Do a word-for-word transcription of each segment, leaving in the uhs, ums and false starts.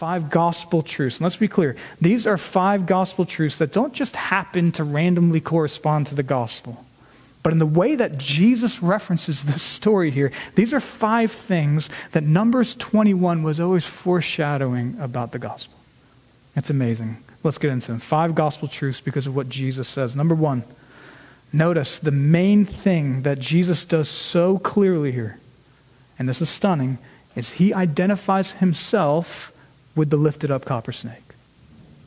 Five gospel truths. And let's be clear. These are five gospel truths that don't just happen to randomly correspond to the gospel. But in the way that Jesus references this story here, these are five things that Numbers twenty-one was always foreshadowing about the gospel. It's amazing. Let's get into them. Five gospel truths because of what Jesus says. Number one, notice the main thing that Jesus does so clearly here, and this is stunning, is he identifies himself with the lifted up copper snake.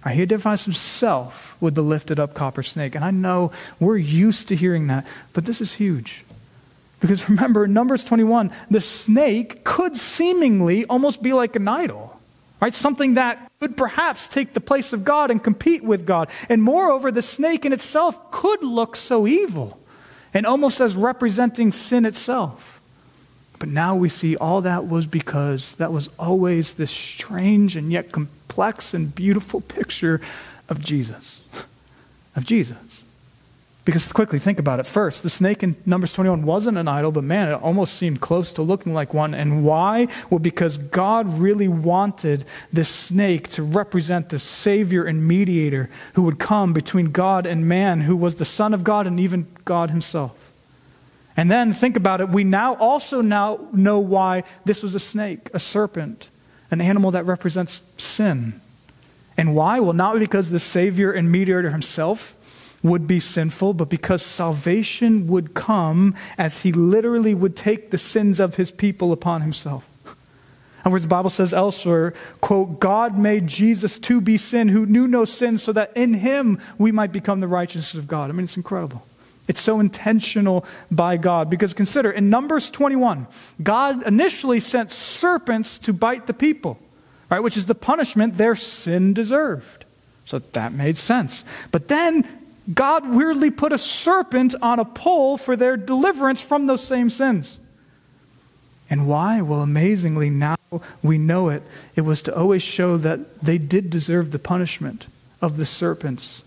Right, he identifies himself with the lifted up copper snake. And I know we're used to hearing that, but this is huge. Because remember, in Numbers twenty-one, the snake could seemingly almost be like an idol, right? Something that could perhaps take the place of God and compete with God. And moreover, the snake in itself could look so evil and almost as representing sin itself. But now we see all that was because that was always this strange and yet complex and beautiful picture of Jesus. Of Jesus. Because quickly, think about it. First, the snake in Numbers twenty-one wasn't an idol, but man, it almost seemed close to looking like one. And why? Well, because God really wanted this snake to represent the Savior and mediator who would come between God and man, who was the Son of God and even God himself. And then think about it, we now also now know why this was a snake, a serpent, an animal that represents sin. And why? Well, not because the Savior and mediator himself would be sinful, but because salvation would come as he literally would take the sins of his people upon himself. And whereas the Bible says elsewhere, quote, God made Jesus to be sin who knew no sin so that in him we might become the righteousness of God. I mean, it's incredible. It's so intentional by God. Because consider, in Numbers twenty-one, God initially sent serpents to bite the people, right? Which is the punishment their sin deserved. So that made sense. But then God weirdly put a serpent on a pole for their deliverance from those same sins. And why? Well, amazingly, now we know it. It was to always show that they did deserve the punishment of the serpents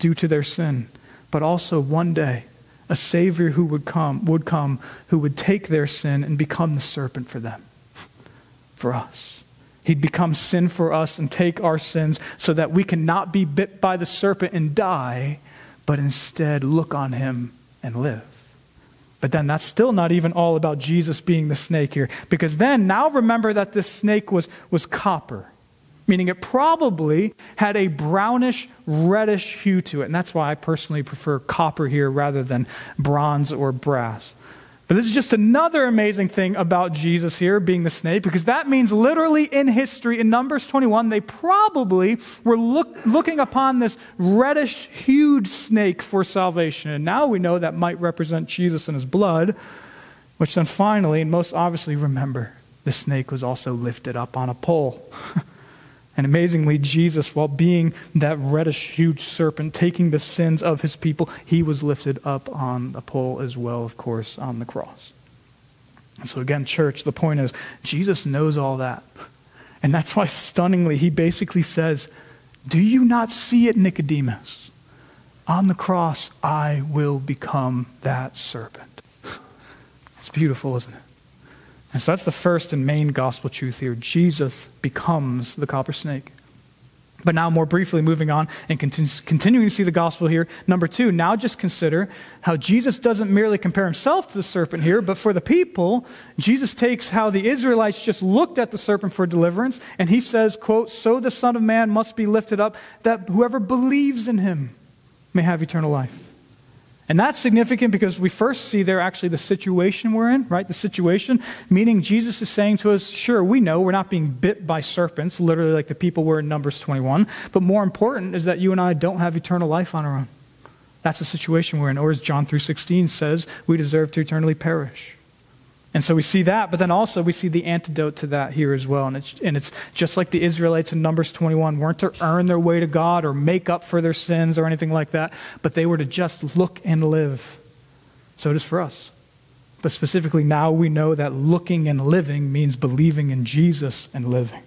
due to their sin. But also one day, a Savior who would come, would come, who would take their sin and become the serpent for them, for us. He'd become sin for us and take our sins so that we cannot be bit by the serpent and die, but instead look on him and live. But then that's still not even all about Jesus being the snake here. Because then, now remember that this snake was, was copper. Meaning it probably had a brownish, reddish hue to it. And that's why I personally prefer copper here rather than bronze or brass. But this is just another amazing thing about Jesus here being the snake, because that means literally in history, in Numbers twenty-one, they probably were look, looking upon this reddish, huge snake for salvation. And now we know that might represent Jesus and his blood, which then finally, and most obviously, remember, the snake was also lifted up on a pole. And amazingly, Jesus, while being that reddish, huge serpent, taking the sins of his people, he was lifted up on a pole as well, of course, on the cross. And so again, church, the point is, Jesus knows all that. And that's why, stunningly, he basically says, do you not see it, Nicodemus? On the cross, I will become that serpent. It's beautiful, isn't it? And so that's the first and main gospel truth here. Jesus becomes the copper snake. But now more briefly, moving on and continu- continuing to see the gospel here. Number two, now just consider how Jesus doesn't merely compare himself to the serpent here, but for the people, Jesus takes how the Israelites just looked at the serpent for deliverance, and he says, quote, so the Son of Man must be lifted up that whoever believes in him may have eternal life. And that's significant because we first see there actually the situation we're in, right? The situation, meaning Jesus is saying to us, sure, we know we're not being bit by serpents, literally like the people were in Numbers twenty-one. But more important is that you and I don't have eternal life on our own. That's the situation we're in. Or as John three sixteen says, we deserve to eternally perish. And so we see that, but then also we see the antidote to that here as well. And it's, and it's just like the Israelites in Numbers twenty-one weren't to earn their way to God or make up for their sins or anything like that, but they were to just look and live. So it is for us. But specifically now we know that looking and living means believing in Jesus and living.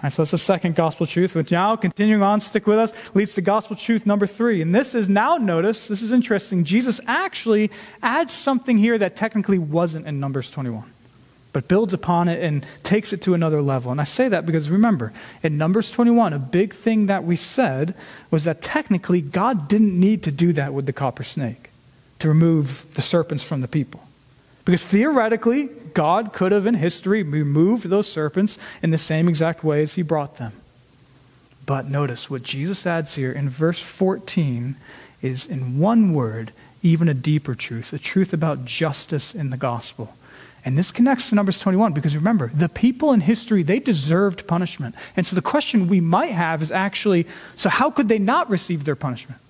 All right, so that's the second gospel truth, which now, continuing on, stick with us, leads to gospel truth number three. And this is now, notice, this is interesting, Jesus actually adds something here that technically wasn't in Numbers twenty-one. but builds upon it and takes it to another level. And I say that because remember, in Numbers twenty-one, a big thing that we said was that technically God didn't need to do that with the copper snake to remove the serpents from the people. Because theoretically, God could have in history removed those serpents in the same exact way as he brought them. But notice what Jesus adds here in verse fourteen is, in one word, even a deeper truth, a truth about justice in the gospel. And this connects to Numbers twenty-one, because remember, the people in history, they deserved punishment. And so the question we might have is actually, so how could they not receive their punishment?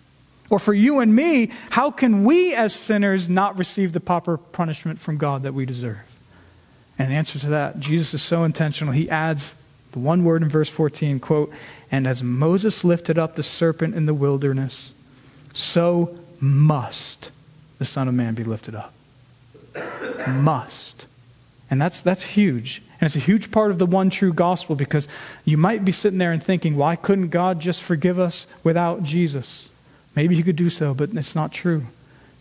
Or for you and me, how can we as sinners not receive the proper punishment from God that we deserve? And the answer to that, Jesus is so intentional. He adds the one word in verse fourteen, quote, "And as Moses lifted up the serpent in the wilderness, so must the Son of Man be lifted up." Must. And that's that's huge. And it's a huge part of the one true gospel, because you might be sitting there and thinking, why couldn't God just forgive us without Jesus? Maybe he could do so, but it's not true.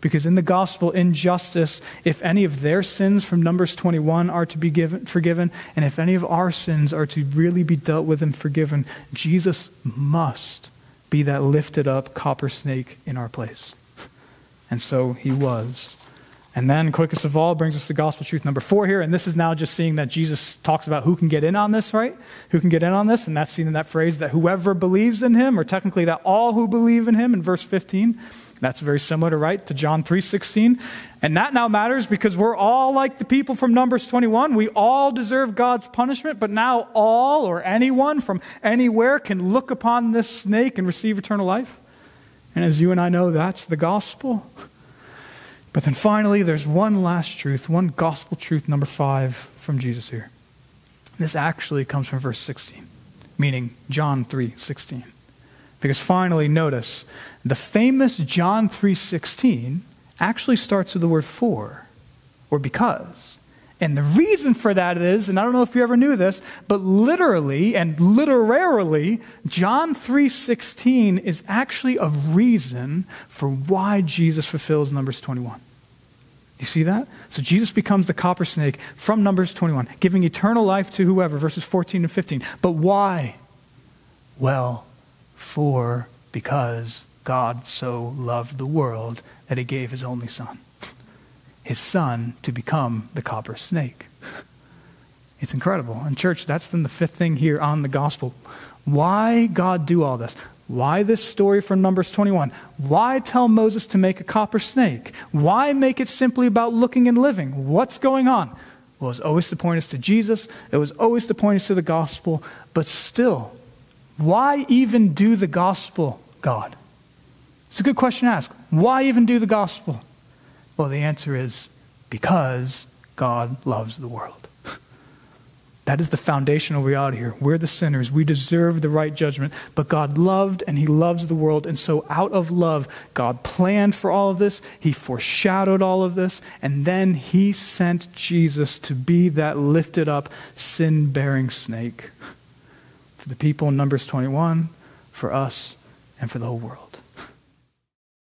Because in the gospel, in justice, if any of their sins from Numbers twenty-one are to be given, forgiven, and if any of our sins are to really be dealt with and forgiven, Jesus must be that lifted up copper snake in our place. And so he was. And then, quickest of all, brings us to gospel truth number four here. And this is now just seeing that Jesus talks about who can get in on this, right? Who can get in on this? And that's seen in that phrase that whoever believes in him, or technically that all who believe in him in verse fifteen. That's very similar to, right, to John three sixteen. And that now matters because we're all like the people from Numbers twenty-one. We all deserve God's punishment, but now all or anyone from anywhere can look upon this snake and receive eternal life. And as you and I know, that's the gospel. But then finally, there's one last truth, one gospel truth, number five, from Jesus here. This actually comes from verse sixteen, meaning John three sixteen. Because finally, notice, the famous John three sixteen actually starts with the word for, or because. And the reason for that is, and I don't know if you ever knew this, but literally and literarily, John three sixteen is actually a reason for why Jesus fulfills Numbers twenty-one. You see that? So Jesus becomes the copper snake from Numbers twenty-one, giving eternal life to whoever, verses fourteen and fifteen. But why? Well, for, because God so loved the world that he gave his only son. His son to become the copper snake. It's incredible. And church, that's then the fifth thing here on the gospel. Why God do all this? Why this story from Numbers twenty-one? Why tell Moses to make a copper snake? Why make it simply about looking and living? What's going on? Well, it was always to point us to Jesus. It was always to point us to the gospel. But still, why even do the gospel, God? It's a good question to ask. Why even do the gospel? Well, the answer is because God loves the world. That is the foundational reality here. We're the sinners. We deserve the right judgment. But God loved, and he loves the world. And so out of love, God planned for all of this. He foreshadowed all of this. And then he sent Jesus to be that lifted up, sin-bearing snake for the people in Numbers twenty-one, for us, and for the whole world.